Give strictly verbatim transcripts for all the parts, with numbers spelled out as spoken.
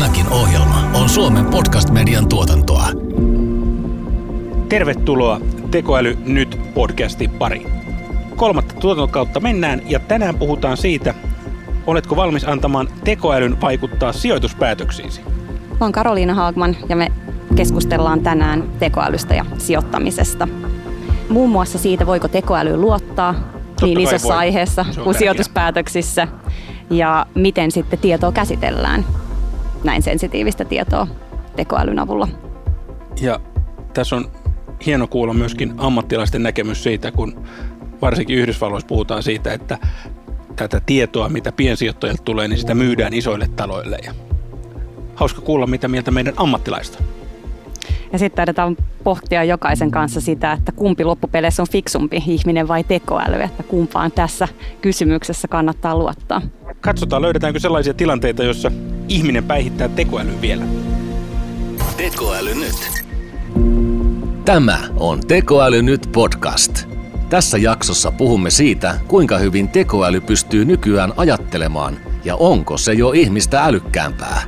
Tämäkin ohjelma on Suomen podcast-median tuotantoa. Tervetuloa Tekoäly nyt -podcastin pariin. Kolmatta tuotantokautta mennään ja tänään puhutaan siitä, oletko valmis antamaan tekoälyn vaikuttaa sijoituspäätöksiisi. Mä oon Karoliina Haagman ja me keskustellaan tänään tekoälystä ja sijoittamisesta. Muun muassa siitä, voiko tekoäly luottaa Totta niin isossa voi. aiheessa kuin tärkeä. sijoituspäätöksissä ja miten sitten tietoa käsitellään, näin sensitiivistä tietoa tekoälyn avulla. Ja tässä on hieno kuulla myöskin ammattilaisten näkemys siitä, kun varsinkin Yhdysvalloissa puhutaan siitä, että tätä tietoa, mitä piensijoittajilta tulee, niin sitä myydään isoille taloille. Ja hauska kuulla, mitä mieltä meidän ammattilaista. Ja sitten taidetaan pohtia jokaisen kanssa sitä, että kumpi loppupeleissä on fiksumpi, ihminen vai tekoäly, että kumpaan tässä kysymyksessä kannattaa luottaa. Katsotaan, löydetäänkö sellaisia tilanteita, joissa ihminen päihittää tekoälyn vielä. Tekoäly nyt. Tämä on Tekoäly nyt -podcast. Tässä jaksossa puhumme siitä, kuinka hyvin tekoäly pystyy nykyään ajattelemaan ja onko se jo ihmistä älykkäämpää.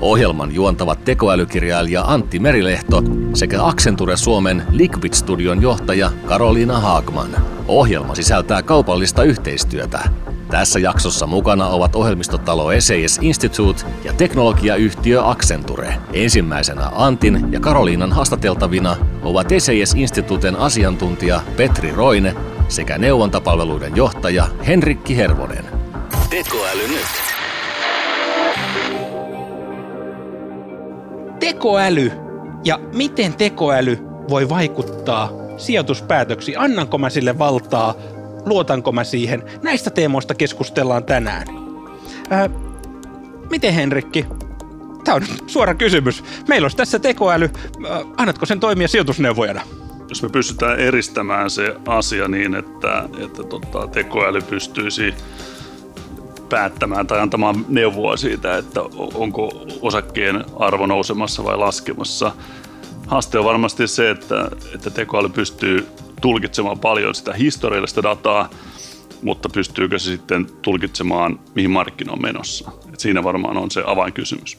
Ohjelman juontavat tekoälykirjailija Antti Merilehto sekä Accenture Suomen Liquid Studion johtaja Karoliina Haagman. Ohjelma sisältää kaupallista yhteistyötä. Tässä jaksossa mukana ovat ohjelmistotalo ESSEIS Institute ja teknologiayhtiö Accenture. Ensimmäisenä Antin ja Karoliinan haastateltavina ovat ESSEIS Instituten asiantuntija Petri Roine sekä neuvontapalveluiden johtaja Henrikki Hervonen. Tekoäly nyt. Tekoäly ja miten tekoäly voi vaikuttaa sijoituspäätöksiin? Annanko mä sille valtaa? Luotanko mä siihen? Näistä teemoista keskustellaan tänään. Ää, miten Henrikki? Tämä on suora kysymys. Meillä on tässä tekoäly. Ää, annatko sen toimia sijoitusneuvojana? Jos me pystytään eristämään se asia niin, että, että tota, tekoäly pystyisi päättämään tai antamaan neuvoa siitä, että onko osakkeen arvo nousemassa vai laskemassa. Haaste on varmasti se, että, että tekoäly pystyy tulkitsemaan paljon sitä historiallista dataa, mutta pystyykö se sitten tulkitsemaan, mihin markkina on menossa. Et siinä varmaan on se avainkysymys.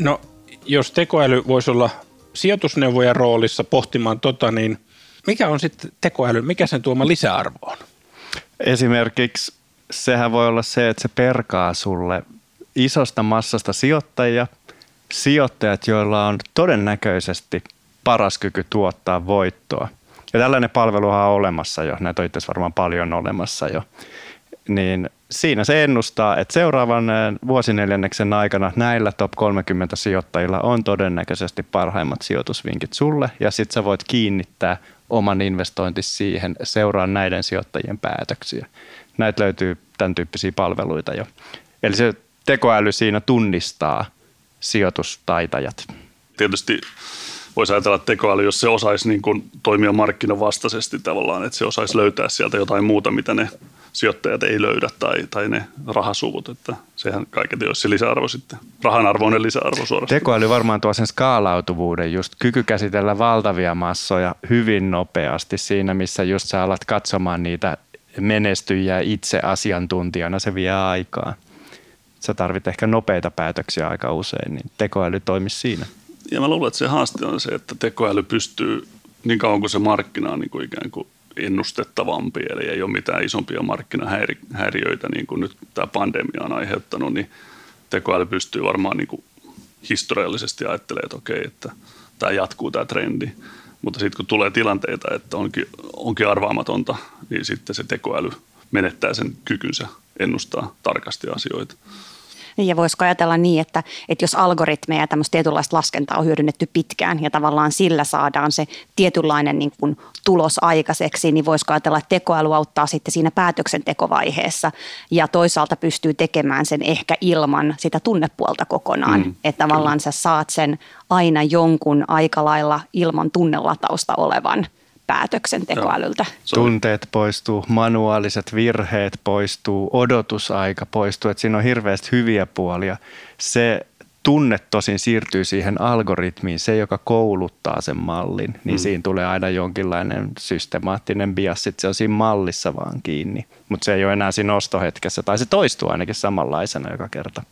No, jos tekoäly voisi olla sijoitusneuvojan roolissa pohtimaan tota, niin mikä on sitten tekoäly, mikä sen tuoma lisäarvo on? Esimerkiksi sehän voi olla se, että se perkaa sulle isosta massasta sijoittajia, sijoittajat, joilla on todennäköisesti paras kyky tuottaa voittoa. Ja tällainen palveluhan on olemassa jo, näitä on itse varmaan paljon olemassa jo. Niin siinä se ennustaa, että seuraavan vuosineljänneksen aikana näillä top kolmekymmentä sijoittajilla on todennäköisesti parhaimmat sijoitusvinkit sulle, ja sit sä voit kiinnittää oman investointi siihen, seuraa näiden sijoittajien päätöksiä. Näitä löytyy tämän tyyppisiä palveluita jo. Eli se tekoäly siinä tunnistaa sijoitustaitajat. Tietysti voisi ajatella, että tekoäly, jos se osaisi niin kuin toimia markkinavastaisesti tavallaan, että se osaisi löytää sieltä jotain muuta, mitä ne sijoittajat ei löydä tai, tai ne rahasuvut. Että sehän kaiketi olisi se lisäarvo sitten, rahanarvoinen lisäarvo suorastaan. Tekoäly varmaan tuo sen skaalautuvuuden, just kyky käsitellä valtavia massoja hyvin nopeasti siinä, missä just sä alat katsomaan niitä menestyjää itse asiantuntijana, se vie aikaa. Sä tarvit ehkä nopeita päätöksiä aika usein, niin tekoäly toimisi siinä. Ja mä luulen, että se haaste on se, että tekoäly pystyy niin kauan kuin se markkina on niin kuin ikään kuin ennustettavampi, eli ei ole mitään isompia markkinahäiriöitä, niin kuin nyt tämä pandemia on aiheuttanut, niin tekoäly pystyy varmaan niin kuin historiallisesti ajattelemaan, että okei, että tämä jatkuu tämä trendi. Mutta sitten kun tulee tilanteita, että onkin, onkin arvaamatonta, niin sitten se tekoäly menettää sen kykynsä ennustaa tarkasti asioita. Niin, ja voisiko ajatella niin, että, että jos algoritmeja ja tämmöistä tietynlaista laskentaa on hyödynnetty pitkään ja tavallaan sillä saadaan se tietynlainen niin kuin tulos aikaiseksi, niin voisiko ajatella, että tekoäly auttaa sitten siinä päätöksentekovaiheessa ja toisaalta pystyy tekemään sen ehkä ilman sitä tunnepuolta kokonaan, mm, että tavallaan kyllä. sä saat sen aina jonkun aika lailla ilman tunnelatausta olevan päätöksentekoälyltä. Tunteet poistuu, manuaaliset virheet poistuu, odotusaika poistuu, että siinä on hirveästi hyviä puolia. Se tunne tosin siirtyy siihen algoritmiin, se joka kouluttaa sen mallin, niin mm. siinä tulee aina jonkinlainen systemaattinen bias, se on siinä mallissa vaan kiinni, mutta se ei ole enää siinä ostohetkessä, tai se toistuu ainakin samanlaisena joka kerta.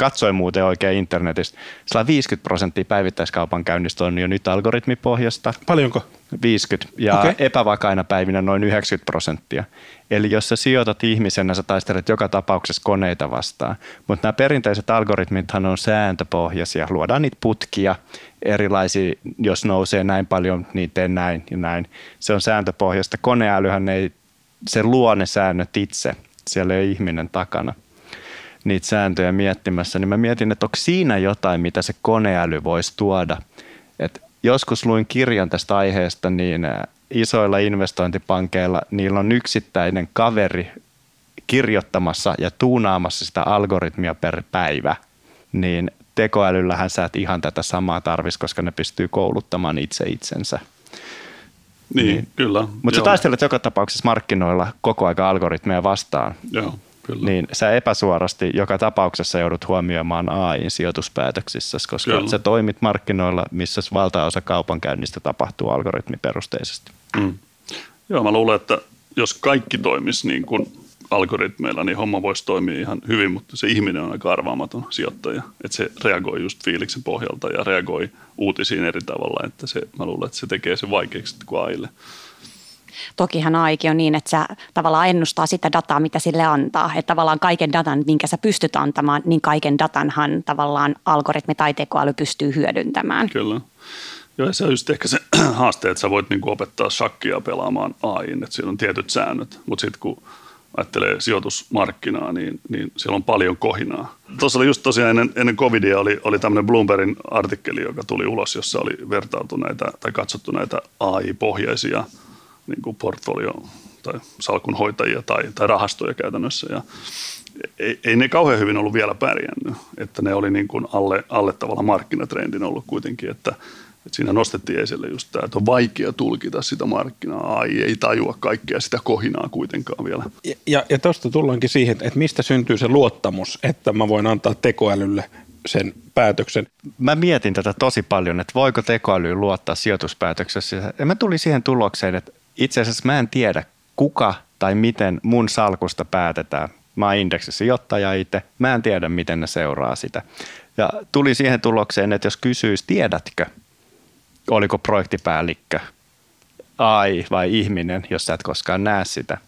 katsoin muuten oikein internetistä. Sillä viisikymmentä prosenttia päivittäiskaupan käynnistä on jo nyt algoritmipohjasta. Paljonko? viisikymmentä ja okay. Epävakaina päivinä noin yhdeksänkymmentä prosenttia. Eli jos sä sijoitat ihmisenä, sä taistelet joka tapauksessa koneita vastaan. Mutta nämä perinteiset algoritmithan on sääntöpohjaisia. Luodaan niitä putkia erilaisia, jos nousee näin paljon, niin tee näin ja näin. Se on sääntöpohjasta. Koneälyhän ei, se luo ne säännöt itse. Siellä ei ole ihminen takana niitä sääntöjä miettimässä. Niin mä mietin, että onko siinä jotain, mitä se koneäly voisi tuoda. Et joskus luin kirjan tästä aiheesta, niin isoilla investointipankeilla niillä on yksittäinen kaveri kirjoittamassa ja tuunaamassa sitä algoritmia per päivä. Niin tekoälyllähän sä et ihan tätä samaa tarvisi, koska ne pystyy kouluttamaan itse itsensä. Niin, niin. Kyllä. Mutta sä taistelet joka tapauksessa markkinoilla koko aika algoritmeja vastaan. Joo, kyllä. Niin sä epäsuorasti joka tapauksessa joudut huomioimaan A I:n sijoituspäätöksissä, koska kyllä. Sä toimit markkinoilla, missä valtaosa kaupankäynnistä tapahtuu algoritmiperusteisesti. Mm. Joo, mä luulen, että jos kaikki toimisi niin kuin algoritmeilla, niin homma voisi toimia ihan hyvin, mutta se ihminen on aika arvaamaton sijoittaja. Että se reagoi just fiiliksen pohjalta ja reagoi uutisiin eri tavalla, että se, mä luulen, että se tekee sen vaikeaksi kuin A I:lle. Tokihan A I:kin on niin, että sä tavallaan ennustaa sitä dataa, mitä sille antaa. Että tavallaan kaiken datan, minkä sä pystyt antamaan, niin kaiken datanhan tavallaan algoritmi tai tekoäly pystyy hyödyntämään. Kyllä. Joo, ja se on just ehkä se haaste, että sä voit niinku opettaa shakkia pelaamaan A I:n, että siellä on tietyt säännöt, mutta sitten kun ajattelee sijoitusmarkkinaa, niin, niin siellä on paljon kohinaa. Tuossa oli just tosiaan ennen, ennen covidia oli, oli tämmöinen Bloombergin artikkeli, joka tuli ulos, jossa oli vertailtu näitä tai katsottu näitä A I-pohjaisia niin kuin portfolio- tai salkunhoitajia tai, tai rahastoja käytännössä. Ja ei, ei ne kauhean hyvin ollut vielä pärjännyt, että ne oli niin kuin alle, alle tavalla markkinatrendin ollut kuitenkin, että Et siinä nostettiin esille just tämä, että on vaikea tulkita sitä markkinaa, A I ei tajua kaikkea sitä kohinaa kuitenkaan vielä. Ja, ja tuosta tullaankin siihen, että mistä syntyy se luottamus, että mä voin antaa tekoälylle sen päätöksen. Mä mietin tätä tosi paljon, että voiko tekoäly luottaa sijoituspäätöksessä. Ja mä tulin siihen tulokseen, että itse asiassa mä en tiedä kuka tai miten mun salkusta päätetään. Mä oon indeksisijoittaja itse, mä en tiedä miten ne seuraa sitä. Ja tulin siihen tulokseen, että jos kysyisi tiedätkö, oliko projektipäällikkö A I vai ihminen, jos sä et koskaan näe sitä,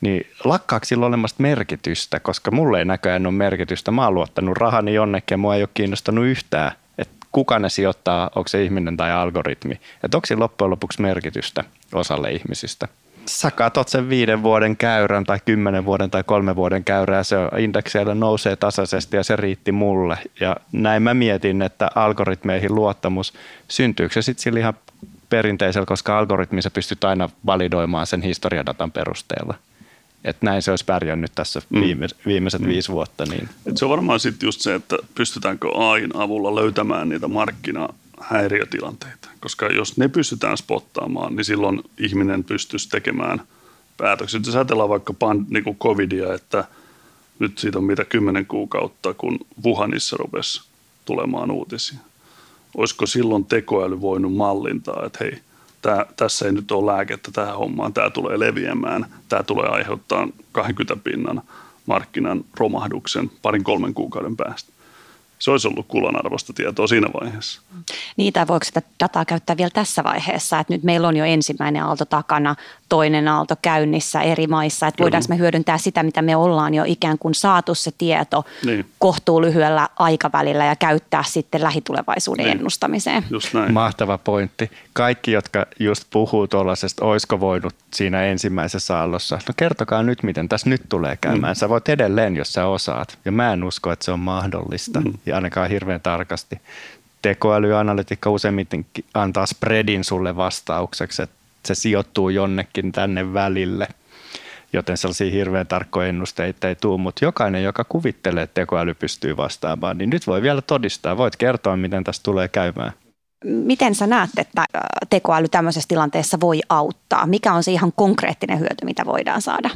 niin lakkaako sillä olemasta merkitystä, koska mulle ei näköjään ole merkitystä. Mä oon luottanut rahani jonnekin ja mua ei ole kiinnostanut yhtään, että kuka ne sijoittaa, onko se ihminen tai algoritmi. Että onko sillä loppujen lopuksi merkitystä osalle ihmisistä. Sä katot sen viiden vuoden käyrän tai kymmenen vuoden tai kolmen vuoden käyrää, se indekseillä nousee tasaisesti ja se riitti mulle. Ja näin mä mietin, että algoritmeihin luottamus, syntyykö se sitten sillä ihan perinteisellä, koska algoritmi sä pystyt aina validoimaan sen historiadatan perusteella. Että näin se olisi pärjännyt tässä viime, viimeiset mm. viisi vuotta. Niin. Et se on varmaan sitten just se, että pystytäänkö A I:n avulla löytämään niitä markkinaa. Häiriötilanteita, koska jos ne pystytään spottaamaan, niin silloin ihminen pystyisi tekemään päätöksiä. Jos ajatellaan vaikka pand- niin kuin covidia, että nyt siitä on mitä kymmenen kuukautta, kun Wuhanissa rupesi tulemaan uutisia. Olisiko silloin tekoäly voinut mallintaa, että hei, tää, tässä ei nyt ole lääkettä tähän hommaan, tämä tulee leviämään, tämä tulee aiheuttaa kaksikymmentä pinnan markkinan romahduksen parin kolmen kuukauden päästä. Se olisi ollut kullanarvoista tietoa siinä vaiheessa. Niitä voiko sitä dataa käyttää vielä tässä vaiheessa, että nyt meillä on jo ensimmäinen aalto takana, toinen aalto käynnissä eri maissa, että voidaanko me hyödyntää sitä, mitä me ollaan jo ikään kuin saatu se tieto niin. kohtuu lyhyellä aikavälillä ja käyttää sitten lähitulevaisuuden niin. ennustamiseen. Just näin. Mahtava pointti. Kaikki, jotka just puhuu tuollaisesta, olisiko voinut siinä ensimmäisessä aallossa, no kertokaa nyt, miten tässä nyt tulee käymään. Mm. Sä voit edelleen, jos sä osaat. Ja mä en usko, että se on mahdollista. Mm. Ja ainakaan hirveän tarkasti. Tekoälyanalytiikka useimmiten antaa spreadin sulle vastaukseksi, että se sijoittuu jonnekin tänne välille, joten sellaisia hirveän tarkkoja ennusteita ei tule, mutta jokainen, joka kuvittelee, että tekoäly pystyy vastaamaan, niin nyt voi vielä todistaa, voit kertoa, miten tässä tulee käymään. Miten sä näet, että tekoäly tämmöisessä tilanteessa voi auttaa? Mikä on se ihan konkreettinen hyöty, mitä voidaan saada?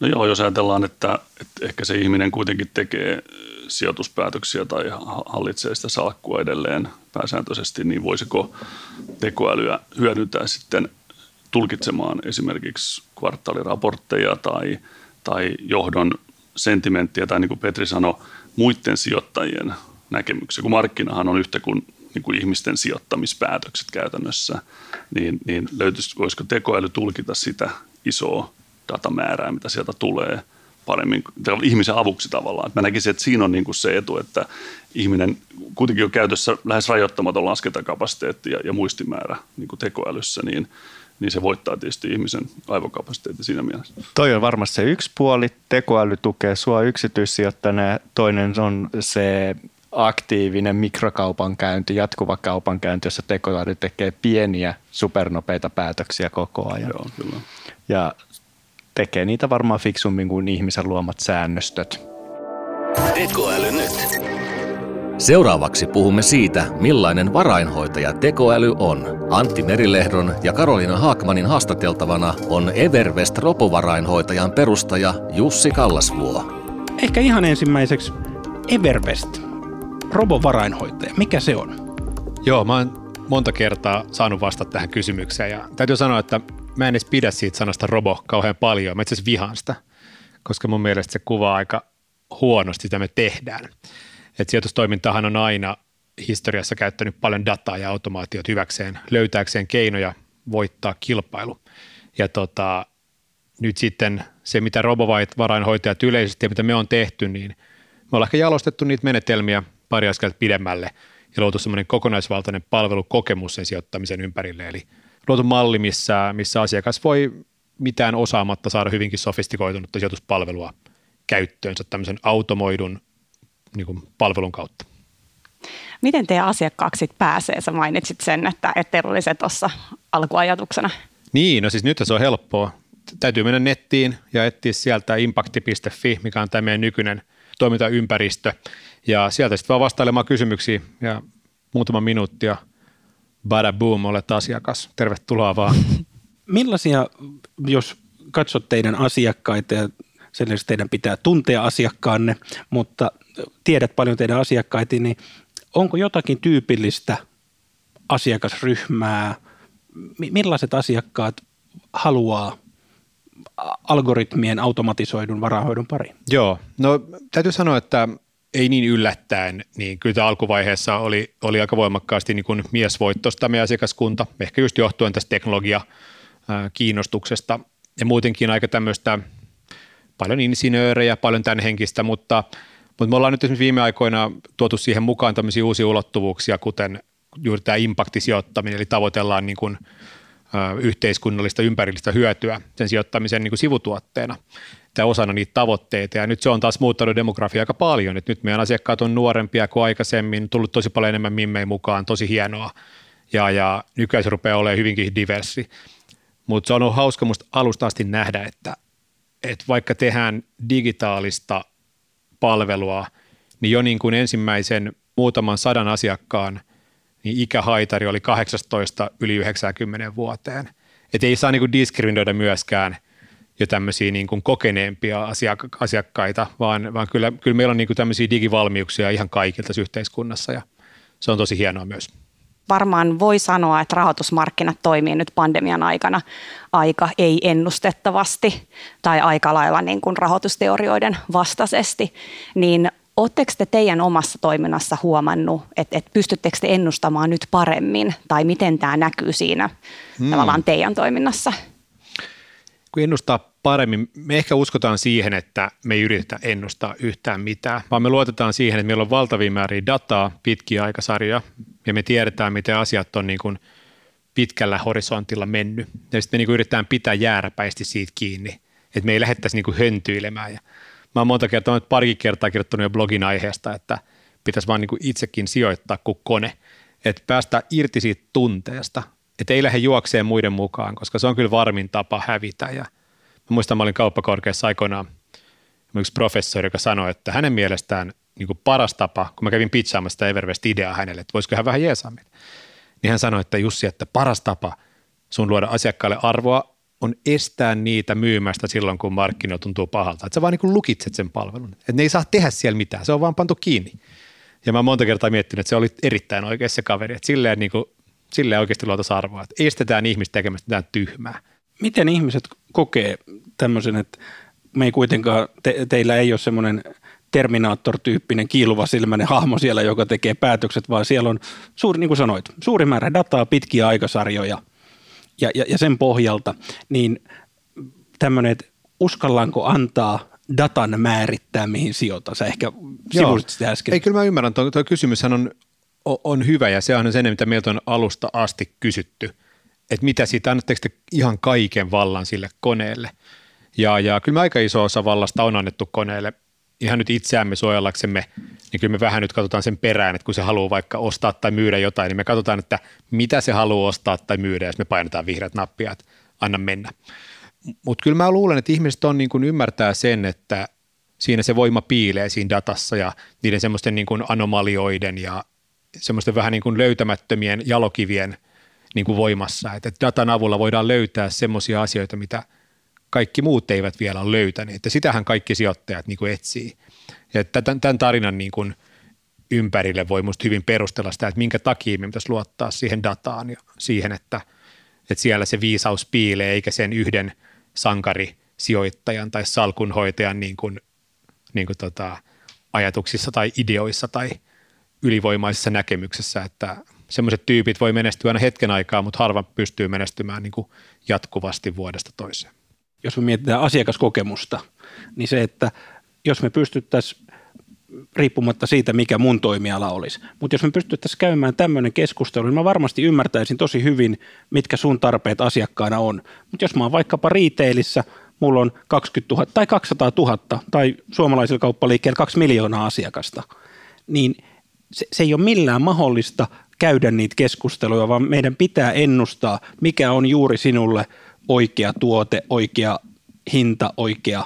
No joo, jos ajatellaan, että, että ehkä se ihminen kuitenkin tekee sijoituspäätöksiä tai hallitsee sitä salkkua edelleen pääsääntöisesti, niin voisiko tekoälyä hyödyntää sitten tulkitsemaan esimerkiksi kvartaaliraportteja tai, tai johdon sentimenttiä tai niin kuin Petri sanoi, muiden sijoittajien näkemyksiä, kun markkinahan on yhtä kuin, niin kuin ihmisten sijoittamispäätökset käytännössä, niin, niin löytyisi, voisiko tekoäly tulkita sitä isoa datamäärää, mitä sieltä tulee paremmin ihmisen avuksi tavallaan. Mä näkisin, että siinä on niin kuin se etu, että ihminen kuitenkin on käytössä lähes rajoittamaton laskentakapasiteetti ja, ja muistimäärä niin kuin tekoälyssä, niin niin se voittaa tietysti ihmisen aivokapasiteetti siinä mielessä. Toi on varmasti se yksi puoli. Tekoäly tukee sua yksityissijoittajana. Toinen on se aktiivinen mikrokaupankäynti, jatkuva kaupankäynti, jossa tekoäly tekee pieniä supernopeita päätöksiä koko ajan. Joo, kyllä. Ja tekee niitä varmaan fiksummin kuin ihmisen luomat säännöstöt. Tekoäly nyt. Seuraavaksi puhumme siitä, millainen varainhoitaja tekoäly on. Antti Merilehdon ja Karoliina Haagmanin haastateltavana on Evervest ropovarainhoitajan perustaja Jussi Kallasvuo. Ehkä ihan ensimmäiseksi Evervest, robovarainhoitaja. Mikä se on? Joo, mä oon monta kertaa saanut vastata tähän kysymykseen ja täytyy sanoa, että mä en edes pidä siitä sanasta robo kauhean paljon. Mä itse asiassa vihaan sitä, koska mun mielestä se kuvaa aika huonosti, mitä me tehdään. Että sijoitustoimintahan on aina historiassa käyttänyt paljon dataa ja automaatiot hyväkseen, löytääkseen keinoja voittaa kilpailu. Ja tota, nyt sitten se, mitä robovarainhoitajat yleisesti ja mitä me on tehty, niin me ollaan ehkä jalostettu niitä menetelmiä pari askelta pidemmälle ja luotu semmoinen kokonaisvaltainen palvelukokemus sen sijoittamisen ympärille. Eli luotu malli, missä, missä asiakas voi mitään osaamatta saada hyvinkin sofistikoitunutta sijoituspalvelua käyttöönsä tämmöisen automoidun niin kuin palvelun kautta. Miten teidän asiakkaaksi sit pääsee? Sä mainitsit sen, että teillä oli se tuossa alkuajatuksena. Niin, no siis nyt se on helppoa. Täytyy mennä nettiin ja etsiä sieltä impacti piste fi, mikä on tämä meidän nykyinen toimintaympäristö. Ja sieltä sitten vaan vastailemaan kysymyksiä ja muutama minuutti ja bada boom, olet asiakas. Tervetuloa vaan. Millaisia, jos katsot teidän asiakkaita ja sellaisessa teidän pitää tuntea asiakkaanne, mutta tiedät paljon teidän asiakkaita, niin onko jotakin tyypillistä asiakasryhmää? Millaiset asiakkaat haluaa algoritmien automatisoidun varainhoidon pariin? Joo, no täytyy sanoa, että ei niin yllättäen, niin kyllä alkuvaiheessa oli, oli aika voimakkaasti niin kuin miesvoittoista meidän asiakaskunta, ehkä just johtuen tästä teknologiakiinnostuksesta ja muutenkin aika tämmöistä paljon insinöörejä, paljon tämän henkistä, mutta Mutta me ollaan nyt esimerkiksi viime aikoina tuotu siihen mukaan tämmöisiä uusia ulottuvuuksia, kuten juuri tämä impact-sijoittaminen, eli tavoitellaan niin kuin, ö, yhteiskunnallista ympärillistä hyötyä sen sijoittamisen niin kuin sivutuotteena tai osana niitä tavoitteita. Ja nyt se on taas muuttanut demografiaa aika paljon, että nyt meidän asiakkaat on nuorempia kuin aikaisemmin, tullut tosi paljon enemmän mimmei mukaan, tosi hienoa ja, ja nykyään se rupeaa olemaan hyvinkin diversi. Mutta se on ollut hauska musta alusta asti nähdä, että, että vaikka tehdään digitaalista palvelua, niin jo niin kuin ensimmäisen muutaman sadan asiakkaan niin ikähaitari oli kahdeksantoista yli yhdeksänkymmentä vuoteen. Et ei saa niin kuin diskriminoida myöskään jo tämmöisiä niin kuin kokeneempia asiak- asiakkaita, vaan, vaan kyllä, kyllä meillä on niin kuin tämmöisiä digivalmiuksia ihan kaikilta yhteiskunnassa ja se on tosi hienoa myös. Varmaan voi sanoa, että rahoitusmarkkinat toimii nyt pandemian aikana aika ei ennustettavasti tai aika lailla niin kuin rahoitusteorioiden vastaisesti, niin oletteko te teidän omassa toiminnassa huomannut, että, että pystyttekö te ennustamaan nyt paremmin tai miten tämä näkyy siinä hmm. tavallaan teidän toiminnassa? Kun ennustaa paremmin, me ehkä uskotaan siihen, että me ei yritetä ennustaa yhtään mitään, vaan me luotetaan siihen, että meillä on valtavia määriä dataa, pitkiä aikasarjoja, ja me tiedetään, miten asiat on niin kuin pitkällä horisontilla mennyt. Ja sitten me niin kuin yritetään pitää jääräpäisesti siitä kiinni, että me ei lähdettäisi niin kuin höntyilemään. Ja mä oon monta kertaa, oon parikin kertaa kirjoittanut jo blogin aiheesta, että pitäisi vaan niin kuin itsekin sijoittaa kuin kone, että päästään irti siitä tunteesta, että ei lähde juokseen muiden mukaan, koska se on kyllä varmin tapa hävitä. Ja mä muistan, mä olin kauppakorkeassa aikoinaan yksi professori, joka sanoi, että hänen mielestään niin kuin paras tapa, kun mä kävin pitchaamassa sitä Evervest-ideaa hänelle, että voisiko hän vähän jeesaa meitä, niin hän sanoi, että Jussi, että paras tapa sun luoda asiakkaalle arvoa on estää niitä myymästä silloin, kun markkinoilla tuntuu pahalta. Että sä vaan niin kuin lukitset sen palvelun, että ne ei saa tehdä siellä mitään, se on vaan pantu kiinni. Ja mä oon monta kertaa miettinyt, että se oli erittäin oikein se kaveri, että silleen, niin kuin, silleen oikeasti luotaisiin arvoa, että estetään ihmistä tekemästä mitään tyhmää. Miten ihmiset kokee tämmöisen, että me ei kuitenkaan, te, teillä ei ole semmoinen Terminator-tyyppinen kiiluvasilmäinen hahmo siellä, joka tekee päätökset, vaan siellä on, suuri, niin kuin sanoit, suuri määrä dataa, pitkiä aikasarjoja ja, ja, ja sen pohjalta, niin tämmöinen, että uskallaanko antaa datan määrittää, mihin sijoittaa. Sä ehkä sivusit sitä äsken. Ei, kyllä mä ymmärrän. Tuo, tuo kysymyshän on, on hyvä ja se on sen, mitä meiltä on alusta asti kysytty, että mitä siitä, annatteko te ihan kaiken vallan sille koneelle? Ja, ja kyllä me aika iso osa vallasta on annettu koneelle. Ihan nyt itseämme suojellaksemme, niin kyllä me vähän nyt katsotaan sen perään, että kun se haluaa vaikka ostaa tai myydä jotain, niin me katsotaan, että mitä se haluaa ostaa tai myydä, jos me painetaan vihreät nappia, että anna mennä. Mutta kyllä mä luulen, että ihmiset on niin kuin ymmärtää sen, että siinä se voima piilee siinä datassa ja niiden semmoisten niin kuin anomalioiden ja semmoisten vähän niin kuin löytämättömien jalokivien niin kuin voimassa. Että datan avulla voidaan löytää semmoisia asioita, mitä kaikki muut eivät vielä ole löytäneet. Ja sitähän kaikki sijoittajat niin kuin etsii. Ja tämän, tämän tarinan niin kuin ympärille voi musta hyvin perustella sitä, että minkä takia me pitäisi luottaa siihen dataan ja siihen, että, että siellä se viisaus piilee, eikä sen yhden sankarisijoittajan tai salkunhoitajan niin kuin, niin kuin tota, ajatuksissa tai ideoissa tai ylivoimaisessa näkemyksessä, että semmoiset tyypit voi menestyä aina hetken aikaa, mutta harva pystyy menestymään niin kuin jatkuvasti vuodesta toiseen. Jos me mietitään asiakaskokemusta, niin se, että jos me pystyttäisiin, riippumatta siitä, mikä mun toimiala olisi, mutta jos me pystyttäisiin käymään tämmöinen keskustelu, niin mä varmasti ymmärtäisin tosi hyvin, mitkä sun tarpeet asiakkaana on. Mutta jos mä oon vaikkapa retailissä, mulla on kaksikymmentätuhatta tai kaksisataatuhatta tai suomalaisilla kauppaliikkeellä kaksi miljoonaa asiakasta, niin se, se ei ole millään mahdollista käydä niitä keskusteluja, vaan meidän pitää ennustaa, mikä on juuri sinulle oikea tuote, oikea hinta, oikea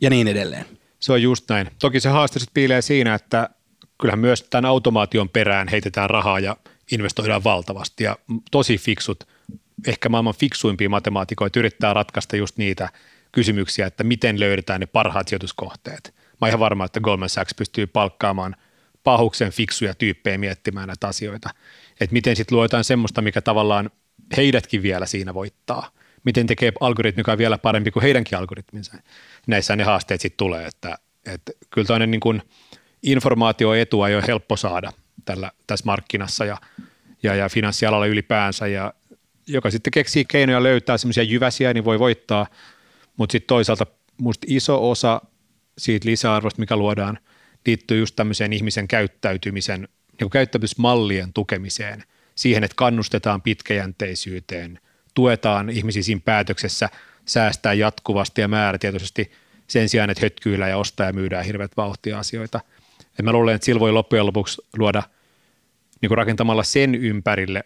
ja niin edelleen. Se on just näin. Toki se haaste sitten piilee siinä, että kyllähän myös tämän automaation perään heitetään rahaa ja investoidaan valtavasti ja tosi fiksut, ehkä maailman fiksuimpia matemaatikoita yrittää ratkaista just niitä kysymyksiä, että miten löydetään ne parhaat sijoituskohteet. Mä oon ihan varma, että Goldman Sachs pystyy palkkaamaan pahuksen fiksuja tyyppejä miettimään näitä asioita, että miten sitten luotaan semmoista, mikä tavallaan heidätkin vielä siinä voittaa. Miten tekee algoritmi, joka on vielä parempi kuin heidänkin algoritminsa. Näissä ne haasteet sitten tulee, että, että kyllä tämmöinen niin kuin informaatioetua ei ole helppo saada tällä, tässä markkinassa ja, ja, ja finanssialalla ylipäänsä. Ja joka sitten keksii keinoja löytää semmoisia jyväsiä, niin voi voittaa, mutta sitten toisaalta musta iso osa siitä lisäarvosta, mikä luodaan, liittyy just tämmöiseen ihmisen käyttäytymisen, niin kuin käyttäytymismallien tukemiseen, siihen, että kannustetaan pitkäjänteisyyteen, tuetaan ihmisiä siinä päätöksessä, säästää jatkuvasti ja määrätietoisesti sen sijaan, että hötkyillä ja ostaa ja myydään hirveät vauhtia asioita. Et mä luulen, että sillä voi loppujen lopuksi luoda niin kuin rakentamalla sen ympärille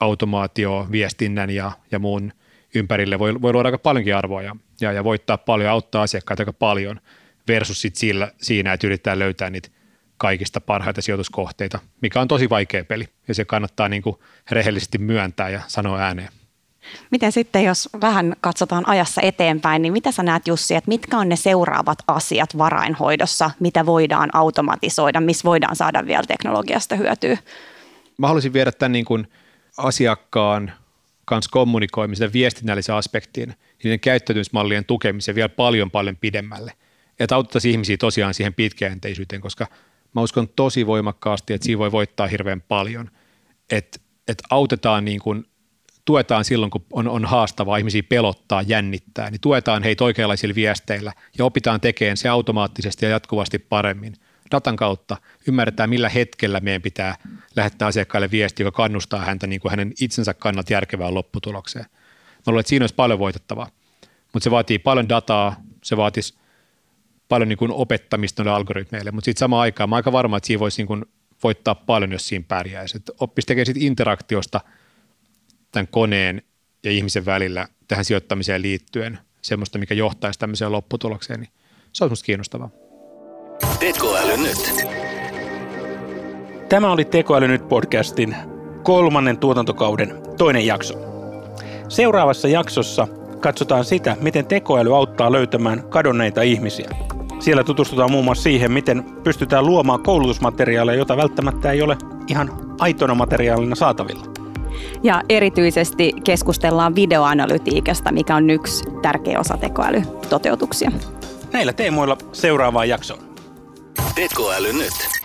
automaatio, viestinnän ja, ja muun ympärille voi, voi luoda aika paljonkin arvoa ja, ja, ja voittaa paljon, auttaa asiakkaita aika paljon versus sit sillä, siinä, että yritetään löytää niitä kaikista parhaita sijoituskohteita, mikä on tosi vaikea peli ja se kannattaa niin kuin rehellisesti myöntää ja sanoa ääneen. Miten sitten, jos vähän katsotaan ajassa eteenpäin, niin mitä sä näet, Jussi, että mitkä on ne seuraavat asiat varainhoidossa, mitä voidaan automatisoida, missä voidaan saada vielä teknologiasta hyötyä? Mä haluaisin viedä tämän niin kuin asiakkaan kanssa kommunikoimisen ja viestinnällisen aspektin, niiden käyttäytymismallien tukemisen vielä paljon paljon pidemmälle. Että autettaisiin ihmisiä tosiaan siihen pitkäjänteisyyteen, koska mä uskon tosi voimakkaasti, että siinä voi voittaa hirveän paljon, että et autetaan niin kuin tuetaan silloin, kun on, on haastavaa, ihmisiä pelottaa, jännittää, niin tuetaan heitä oikeanlaisilla viesteillä ja opitaan tekemään se automaattisesti ja jatkuvasti paremmin. Datan kautta ymmärretään, millä hetkellä meidän pitää lähettää asiakkaalle viesti, joka kannustaa häntä niin kuin hänen itsensä kannalta järkevään lopputulokseen. Mä luulen, että siinä olisi paljon voitettavaa, mutta se vaatii paljon dataa, se vaatisi paljon niin kuin opettamista noille algoritmeille, mutta sitten samaan aikaan mä oon aika varma, että siinä voisi niin kuin voittaa paljon, jos siinä pärjäisi. Että oppisi tekemään siitä interaktiosta tämän koneen ja ihmisen välillä tähän sijoittamiseen liittyen, semmoista, mikä johtaisi tämmöiseen lopputulokseen, niin se olisi musta kiinnostavaa. Tekoäly nyt. Tämä oli Tekoäly nyt -podcastin kolmannen tuotantokauden toinen jakso. Seuraavassa jaksossa katsotaan sitä, miten tekoäly auttaa löytämään kadonneita ihmisiä. Siellä tutustutaan muun muassa siihen, miten pystytään luomaan koulutusmateriaaleja, jota välttämättä ei ole ihan aitona materiaalina saatavilla. Ja erityisesti keskustellaan videoanalytiikasta, mikä on yksi tärkeä osa tekoälytoteutuksia. näillä teemoilla seuraavaan jaksoon. Tekoäly nyt.